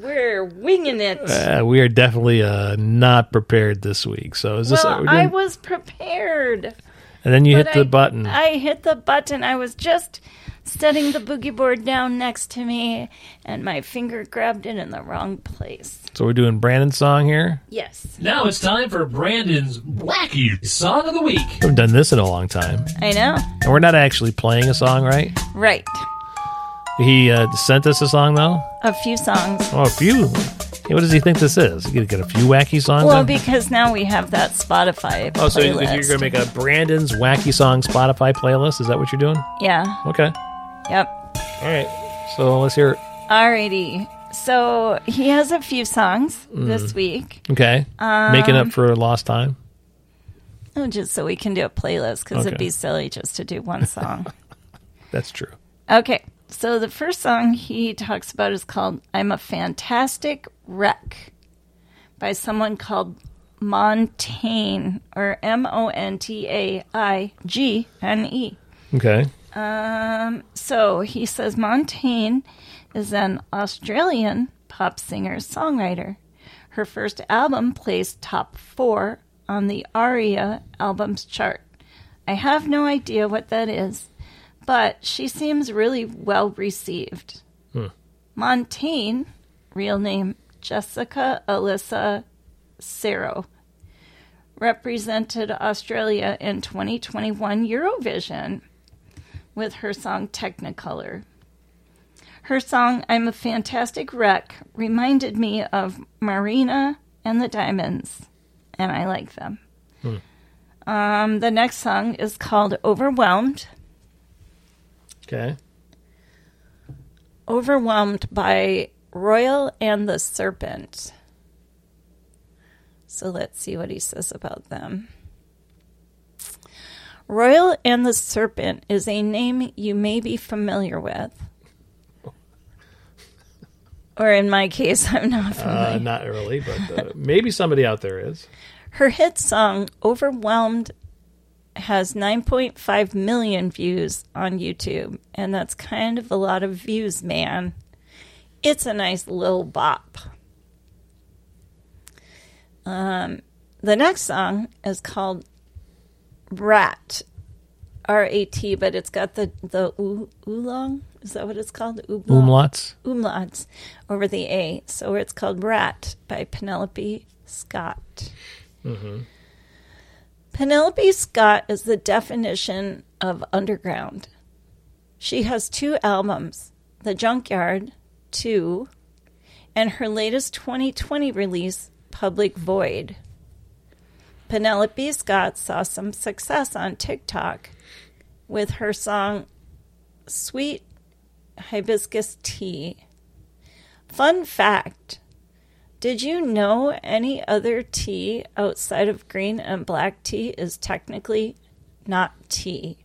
We're winging it. We are definitely not prepared this week. So is this? I was prepared. And then you hit the button. I hit the button. I was just setting the boogie board down next to me, and my finger grabbed it in the wrong place. So we're doing Brandon's song here? Yes. Now it's time for Brandon's wacky song of the week. We haven't done this in a long time. I know. And we're not actually playing a song, right? Right. He sent us a song, though? A few songs. Oh, a few? Hey, what does he think this is? You get a few wacky songs? Well, because now we have that Spotify playlist. Oh, so you're going to make a Brandon's Wacky Song Spotify playlist? Is that what you're doing? Yeah. Okay. Yep. All right. So let's hear it. All righty. So he has a few songs this week. Okay. Making up for lost time? Oh, just so we can do a playlist, because it'd be silly just to do one song. That's true. Okay. So the first song he talks about is called I'm a Fantastic Wreck by someone called Montaigne, or Montaigne. Okay. So he says Montaigne is an Australian pop singer-songwriter. Her first album placed top 4 on the ARIA albums chart. I have no idea what that is, but she seems really well received. Montaigne, real name Jessica Alyssa Cerro, represented Australia in 2021 Eurovision with her song Technicolor. Her song I'm a Fantastic Wreck reminded me of Marina and the Diamonds, and I like them. The next song is called Overwhelmed. Okay. Overwhelmed by Royal and the Serpent. So let's see what he says about them. Royal and the Serpent is a name you may be familiar with. Or in my case, I'm not familiar. Not really, but maybe somebody out there is. Her hit song, Overwhelmed, has 9.5 million views on YouTube, and that's kind of a lot of views, man. It's a nice little bop. The next song is called Rat, R-A-T, but it's got the oolong, is that what it's called? Umlauts over the A, so it's called Rat by Penelope Scott. Penelope Scott is the definition of underground. She has 2 albums, The Junkyard 2, and her latest 2020 release, Public Void. Penelope Scott saw some success on TikTok with her song Sweet Hibiscus Tea. Fun fact, did you know any other tea outside of green and black tea is technically not tea?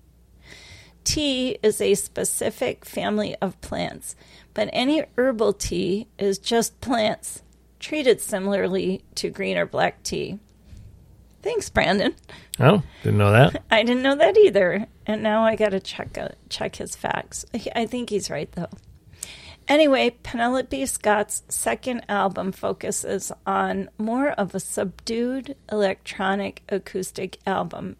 Tea is a specific family of plants, but any herbal tea is just plants treated similarly to green or black tea. Thanks, Brandon. Oh, didn't know that. I didn't know that either, and now I got to check his facts. I think he's right, though. Anyway, Penelope Scott's second album focuses on more of a subdued electronic acoustic album,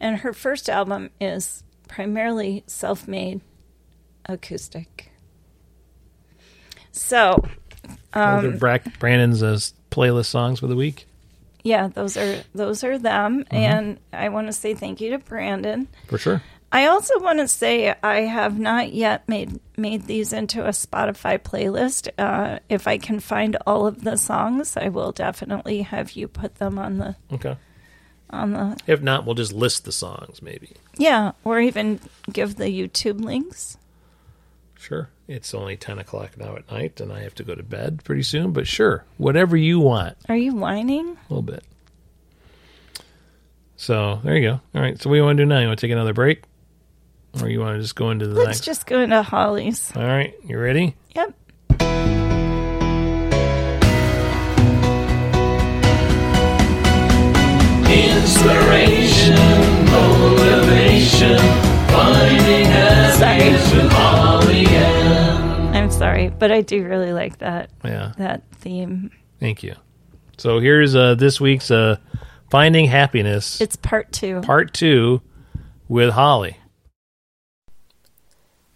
and her first album is primarily self-made acoustic. So, Brandon's playlist songs for the week. Yeah, those are them, and I want to say thank you to Brandon for sure. I also want to say I have not yet made these into a Spotify playlist. If I can find all of the songs, I will definitely have you put them on the... Okay. On the... If not, we'll just list the songs, maybe. Yeah, or even give the YouTube links. Sure. It's only 10 o'clock now at night, and I have to go to bed pretty soon, but sure, whatever you want. Are you whining? A little bit. So, there you go. All right, so what do you want to do now? You want to take another break? Or you want to just go into the next? Let's just go into Holly's. All right. You ready? Yep. Inspiration, motivation, finding happiness with Holly M. I'm sorry, but I do really like that. Yeah. That theme. Thank you. So here's this week's Finding Happiness. It's part 2. Part 2 with Holly.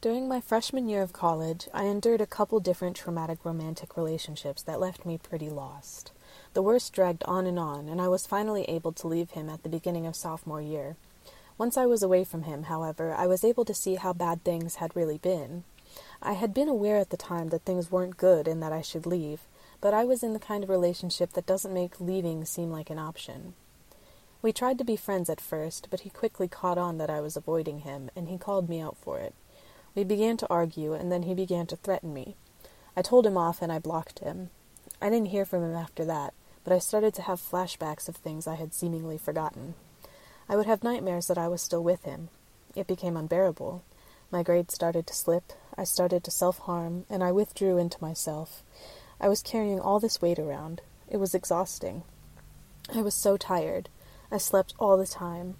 During my freshman year of college, I endured a couple different traumatic romantic relationships that left me pretty lost. The worst dragged on, and I was finally able to leave him at the beginning of sophomore year. Once I was away from him, however, I was able to see how bad things had really been. I had been aware at the time that things weren't good and that I should leave, but I was in the kind of relationship that doesn't make leaving seem like an option. We tried to be friends at first, but he quickly caught on that I was avoiding him, and he called me out for it. We began to argue, and then he began to threaten me. I told him off, and I blocked him. I didn't hear from him after that, but I started to have flashbacks of things I had seemingly forgotten. I would have nightmares that I was still with him. It became unbearable. My grades started to slip, I started to self-harm, and I withdrew into myself. I was carrying all this weight around. It was exhausting. I was so tired. I slept all the time.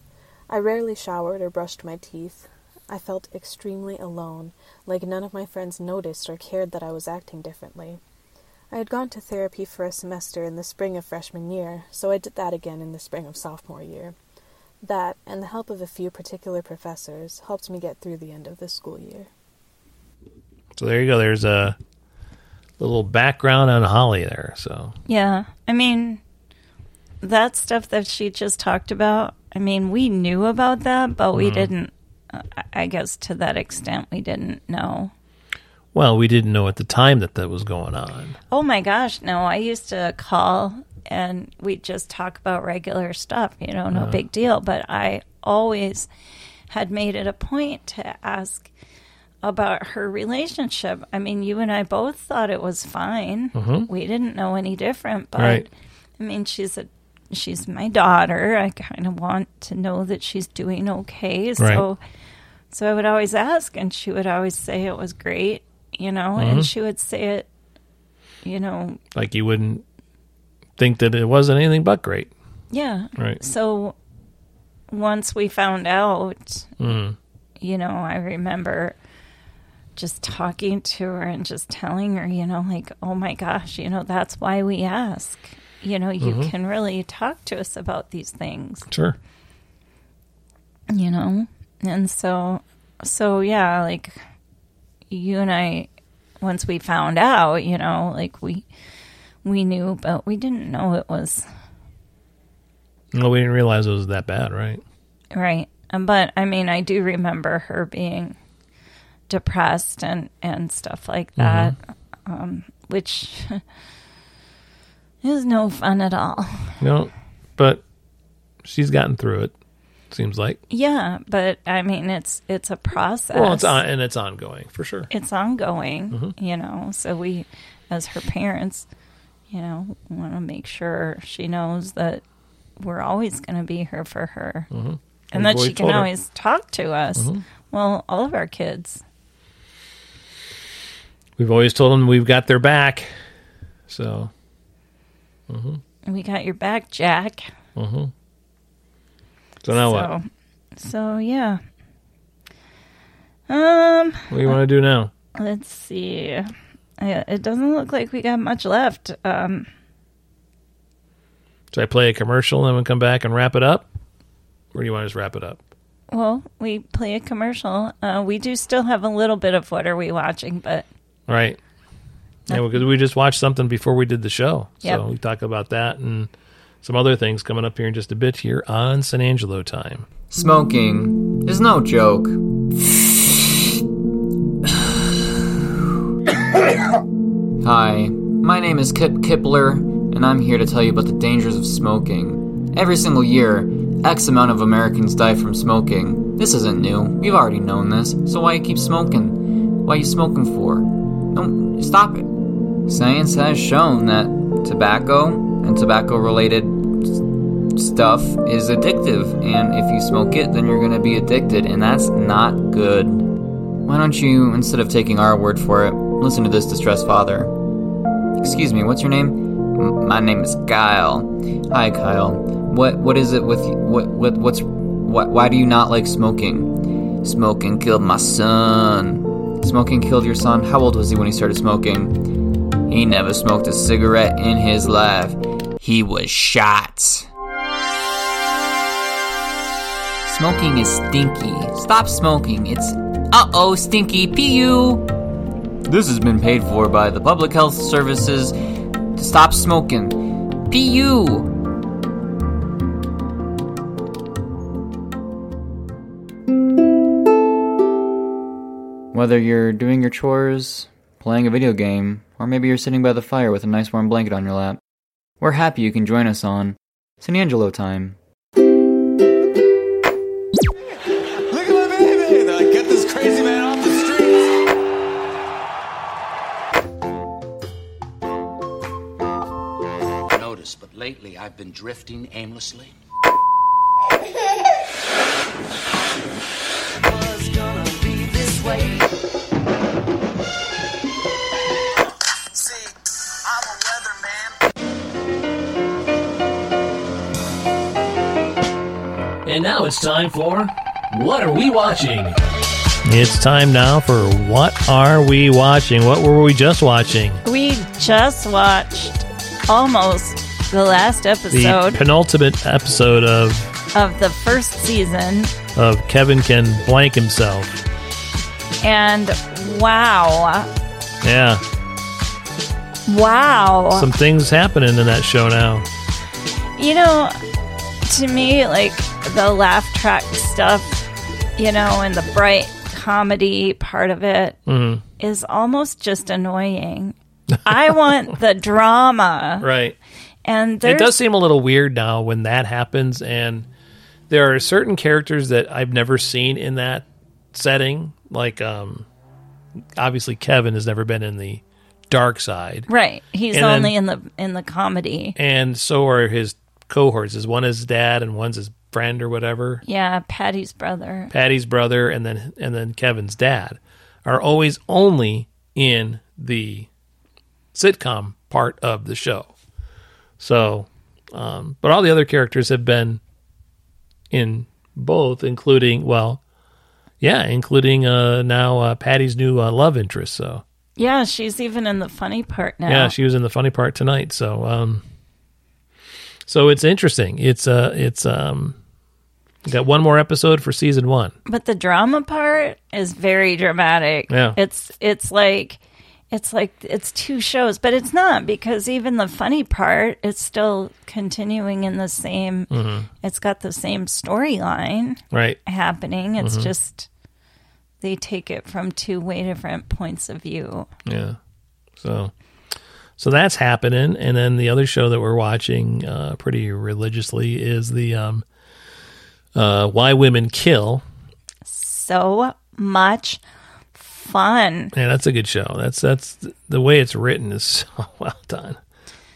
I rarely showered or brushed my teeth. I felt extremely alone, like none of my friends noticed or cared that I was acting differently. I had gone to therapy for a semester in the spring of freshman year, so I did that again in the spring of sophomore year. That, and the help of a few particular professors, helped me get through the end of the school year. So there you go. There's a little background on Holly there. So yeah, I mean, that stuff that she just talked about, I mean, we knew about that, but we didn't, I guess to that extent, we didn't know. Well, we didn't know at the time that that was going on. Oh my gosh, no. I used to call and we'd just talk about regular stuff, you know, no big deal. But I always had made it a point to ask about her relationship. I mean, you and I both thought it was fine. Mm-hmm. We didn't know any different. But, right. I mean, she's my daughter. I kind of want to know that she's doing okay. So, right. So I would always ask, and she would always say it was great. You know, and she would say it, you know. Like you wouldn't think that it wasn't anything but great. Yeah. Right. So once we found out, you know, I remember just talking to her and just telling her, you know, like, oh my gosh, you know, that's why we ask. You know, you can really talk to us about these things. Sure. You know, and so yeah, like, you and I, once we found out, you know, like we knew, but we didn't know it was. Well, we didn't realize it was that bad, right? Right. But, I mean, I do remember her being depressed and stuff like that, which is no fun at all. No, but she's gotten through it. Seems like. Yeah, but I mean, it's a process. Well, it's ongoing for sure. It's ongoing, you know. So we, as her parents, you know, want to make sure she knows that we're always going to be here for her, and that she can always talk to us. Well, all of our kids. We've always told them we've got their back. So. We got your back, Jack. So now what? So, yeah. What do you want to do now? Let's see. It doesn't look like we got much left. Should I play a commercial and then we'll come back and wrap it up? Or do you want to just wrap it up? Well, we play a commercial. We do still have a little bit of what are we watching, but... Right. Yeah, because we just watched something before we did the show. Yep. So we talk about that and... some other things coming up here in just a bit here on San Angelo Time. Smoking is no joke. Hi, my name is Kip Kipler, and I'm here to tell you about the dangers of smoking. Every single year, X amount of Americans die from smoking. This isn't new. We've already known this. So why you keep smoking? Why you smoking for? Don't stop it. Science has shown that tobacco... and tobacco-related stuff is addictive, and if you smoke it, then you're going to be addicted, and that's not good. Why don't you, instead of taking our word for it, listen to this distressed father. Excuse me, what's your name? My name is Kyle. Hi, Kyle. What is it with why do you not like smoking? Smoking killed my son. Smoking killed your son? How old was he when he started smoking? He never smoked a cigarette in his life. He was shot. Smoking is stinky. Stop smoking. It's Uh-oh, stinky PU. This has been paid for by the Public Health Services to stop smoking. PU. Whether you're doing your chores, playing a video game, or maybe you're sitting by the fire with a nice warm blanket on your lap, we're happy you can join us on San Angelo Time. Lately, I've been drifting aimlessly. Was gonna be this way. See, I'm a weatherman. And now it's time for What Are We Watching? It's time now for What Are We Watching? What were we just watching? We just watched almost the last episode. The penultimate episode of the first season of Kevin Can Blank Himself. And wow. Yeah. Wow. Some things happening in that show now. You know, to me, like, the laugh track stuff, you know, and the bright comedy part of it is almost just annoying. I want the drama. Right. And it does seem a little weird now when that happens, and there are certain characters that I've never seen in that setting. Like, obviously, Kevin has never been in the dark side, right? He's only in the comedy, and so are his cohorts. Is one his dad, and one's his friend or whatever. Yeah, Patty's brother, and then Kevin's dad are always only in the sitcom part of the show. So, but all the other characters have been in both, including Patty's new love interest. So yeah, she's even in the funny part now. Yeah, she was in the funny part tonight. So, so it's interesting. It's got one more episode for season one. But the drama part is very dramatic. Yeah, It's like it's two shows, but it's not, because even the funny part, it's still continuing in the same. Mm-hmm. It's got the same storyline happening. It's just they take it from two way different points of view. Yeah, so that's happening, and then the other show that we're watching pretty religiously is the Why Women Kill. So much fun. Yeah, that's a good show. That's the way it's written is so well done.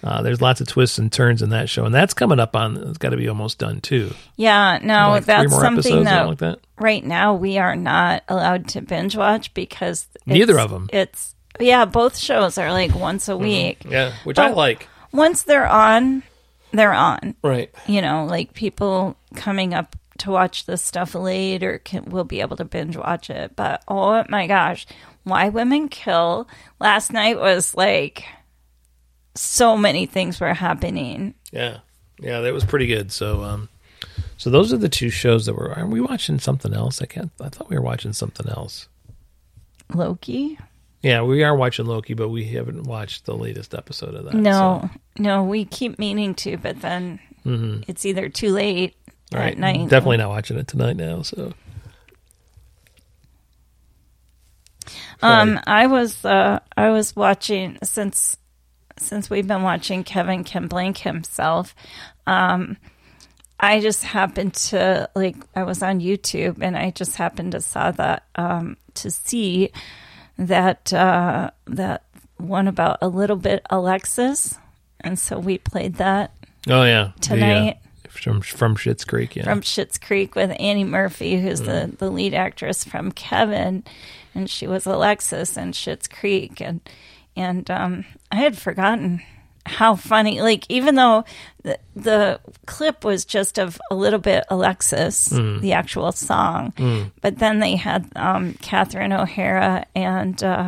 There's lots of twists and turns in that show, and that's coming up on. It's got to be almost done too. Yeah, no, like that's something that, like that right now we are not allowed to binge watch because neither of them. It's both shows are like once a week. Yeah, which but I like. Once they're on, they're on. Right. You know, like people coming up to watch this stuff later we'll be able to binge watch it. But oh my gosh, Why Women Kill last night was like so many things were happening. Yeah, that was pretty good. So so those are the two shows that were. Aren't we watching something else? I thought we were watching something else. Loki? Yeah, we are watching Loki, but we haven't watched the latest episode of that. No, we keep meaning to, but then it's either too late. All right, night. Definitely not watching it tonight now. So, I was watching since we've been watching Kevin Can Blank Himself. I just happened to I was on YouTube and I just happened to saw that to see that one about a little bit Alexis, and so we played that. Oh yeah, tonight. From Schitt's Creek, yeah. From Schitt's Creek with Annie Murphy, who's the lead actress from Kevin, and she was Alexis in Schitt's Creek, and I had forgotten how funny. Like, even though the clip was just of a little bit Alexis, the actual song, but then they had Catherine O'Hara and the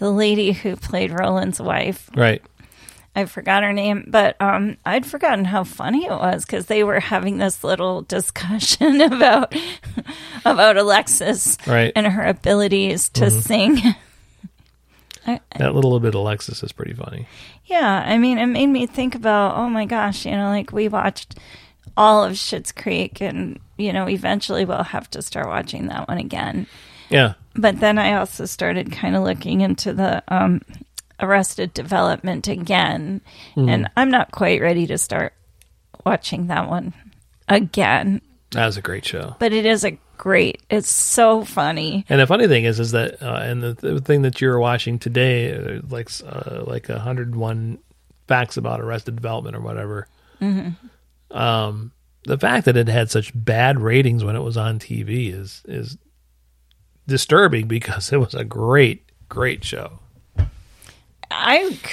lady who played Roland's wife, right. I forgot her name, but I'd forgotten how funny it was because they were having this little discussion about Alexis and her abilities to sing. That little bit of Alexis is pretty funny. Yeah, I mean, it made me think about, oh my gosh, you know, like we watched all of Schitt's Creek and, you know, eventually we'll have to start watching that one again. Yeah. But then I also started kind of looking into the Arrested Development again, and I'm not quite ready to start watching that one again. That was a great show. But it is a great. It's so funny. And the funny thing is that and the thing that you're watching today, like 101 facts about Arrested Development or whatever. Mm-hmm. The fact that it had such bad ratings when it was on TV is disturbing because it was a great show.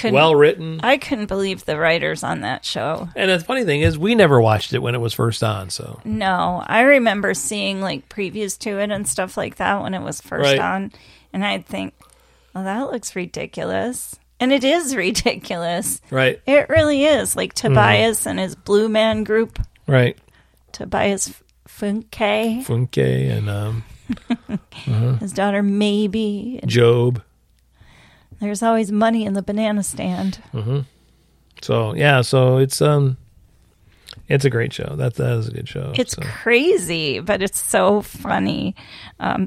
Well written. I couldn't believe the writers on that show. And the funny thing is, we never watched it when it was first on. So no, I remember seeing like previews to it and stuff like that when it was first on, and I'd think, "Well, that looks ridiculous," and it is ridiculous. Right? It really is. Like Tobias and his Blue Man group. Right. Tobias Funke. Funke and his daughter Maybe. Job. There's always money in the banana stand. Mm-hmm. So yeah, so it's a great show. That is a good show. It's crazy, but it's so funny.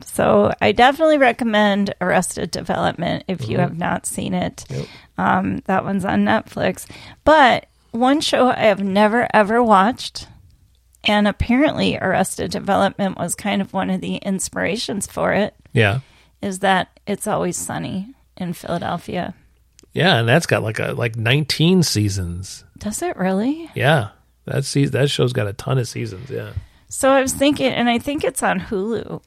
So I definitely recommend Arrested Development if you have not seen it. Yep. That one's on Netflix. But one show I have never ever watched, and apparently Arrested Development was kind of one of the inspirations for it. Yeah, is that It's Always Sunny in Philadelphia. Yeah, and that's got like 19 seasons. Does it really? Yeah. That show's got a ton of seasons, yeah. So I was thinking, and I think it's on Hulu.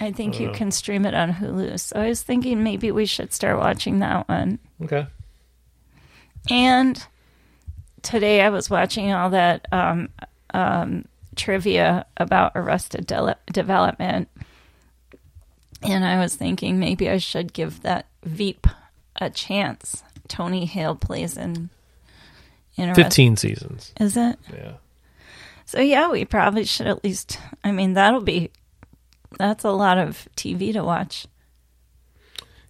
I think you can stream it on Hulu. So I was thinking maybe we should start watching that one. Okay. And today I was watching all that trivia about Arrested Development. And I was thinking maybe I should give that Veep a chance. Tony Hale plays in 15 seasons. Is it? Yeah. So yeah, we probably should at least. I mean, that's a lot of TV to watch.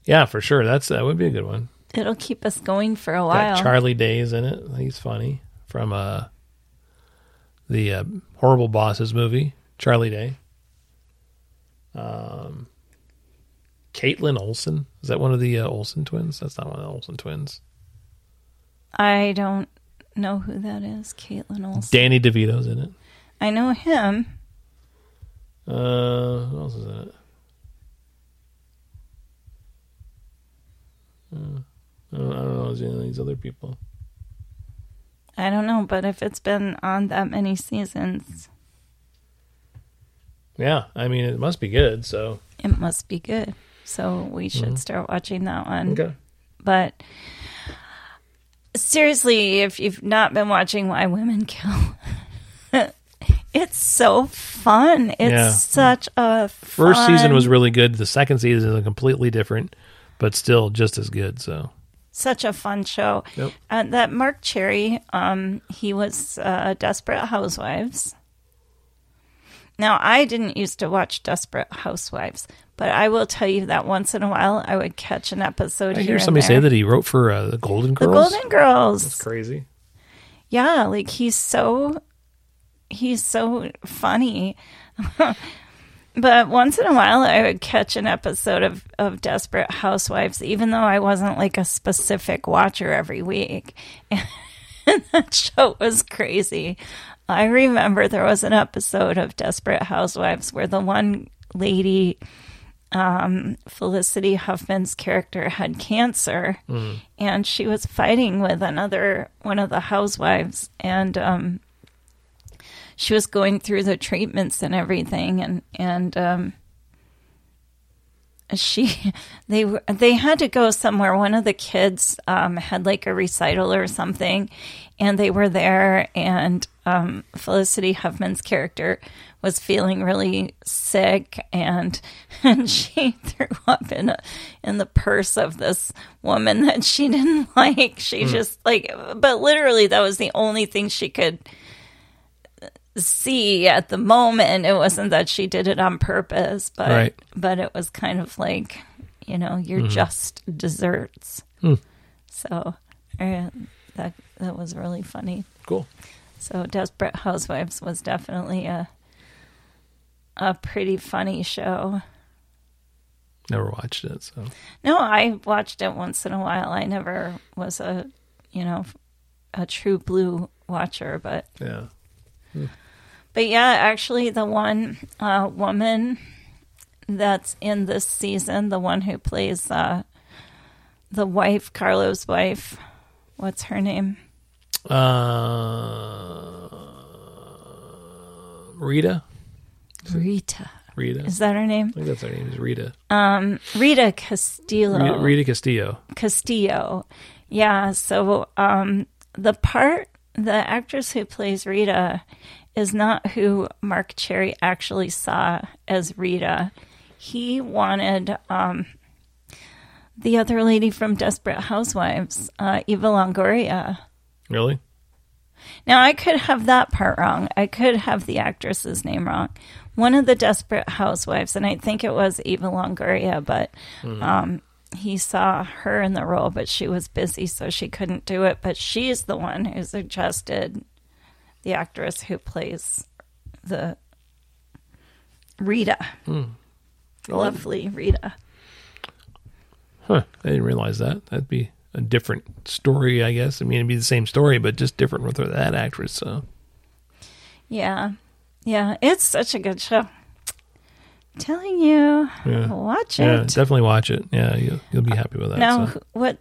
Yeah, for sure. That would be a good one. It'll keep us going for a while. Charlie Day is in it. He's funny from the Horrible Bosses movie. Charlie Day. Caitlin Olson. Is that one of the Olsen twins? That's not one of the Olsen twins. I don't know who that is. Caitlin Olson. Danny DeVito's in it. I know him. Who else is in it? I don't know any of these other people. I don't know, but if it's been on that many seasons... Yeah, I mean, it must be good, so... It must be good. So we should start watching that one. Okay. But seriously, if you've not been watching Why Women Kill, it's so fun. It's such a fun... First season was really good. The second season is completely different, but still just as good, so... Such a fun show. Yep. And that Mark Cherry, he was Desperate Housewives. Now, I didn't used to watch Desperate Housewives, but I will tell you that once in a while I would catch an episode here and there. I hear somebody say that he wrote for The Golden Girls. The Golden Girls. That's crazy. Yeah, like he's so funny. But once in a while I would catch an episode of Desperate Housewives, even though I wasn't like a specific watcher every week. And that show was crazy. I remember there was an episode of Desperate Housewives where the one lady, Felicity Huffman's character, had cancer, and she was fighting with one of the housewives, and she was going through the treatments and everything, and they had to go somewhere. One of the kids had like a recital or something, and they were there, and Felicity Huffman's character was feeling really sick, and she threw up in the purse of this woman that she didn't like. She just like, but literally that was the only thing she could see at the moment. It wasn't that she did it on purpose, but right. But it was kind of like, you know, you're just desserts. So that was really funny. Cool. So Desperate Housewives was definitely a pretty funny show. Never watched it, so. No, I watched it once in a while. I never was a true blue watcher, but yeah. But yeah, actually the one woman that's in this season, the one who plays the wife, Carlo's wife, what's her name? Rita? Rita. Is that her name? I think that's her name, is Rita. Rita Castillo. Rita Castillo. Yeah, so the actress who plays Rita is not who Mark Cherry actually saw as Rita. He wanted the other lady from Desperate Housewives, Eva Longoria. Really? Now, I could have that part wrong. I could have the actress's name wrong. One of the Desperate Housewives, and I think it was Eva Longoria, but he saw her in the role, but she was busy, so she couldn't do it. But she's the one who suggested the actress who plays the Rita. Lovely Rita. Huh. I didn't realize that. That'd be a different story, I guess. I mean, it'd be the same story, but just different with that actress. So, yeah, it's such a good show. I'm telling you, watch it. Yeah, definitely watch it. Yeah, you'll be happy with that. Now, what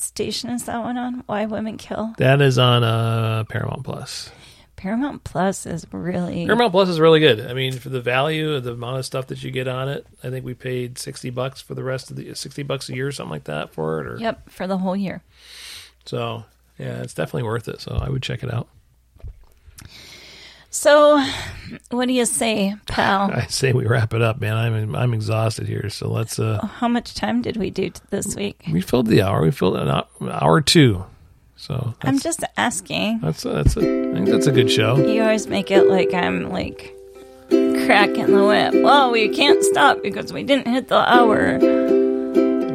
station is that one on? Why Women Kill? That is on Paramount Plus. Paramount Plus is really good. I mean, for the value of the amount of stuff that you get on it, I think we paid $60 for the rest of the $60 a year, something like that for it. Or, yep, for the whole year. So yeah, it's definitely worth it. So I would check it out. So, what do you say, pal? I say we wrap it up, man. I'm exhausted here, so let's. How much time did we do this week? We filled the hour. We filled an hour two. So I'm just asking. That's it. I think that's a good show. You always make it like I'm like cracking the whip. Well, we can't stop because we didn't hit the hour.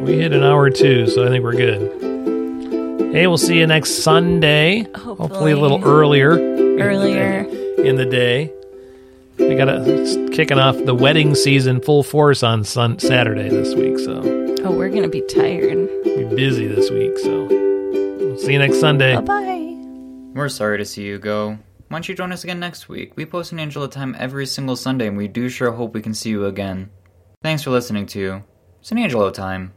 We hit an hour too, so I think we're good. Hey, we'll see you next Sunday. Hopefully a little earlier in the day. We gotta kicking off the wedding season full force on Saturday this week. So we're gonna be tired. We're busy this week, so. See you next Sunday. Bye-bye. We're sorry to see you go. Why don't you join us again next week? We post an Angela Time every single Sunday, and we do sure hope we can see you again. Thanks for listening to It's an Angelo Time.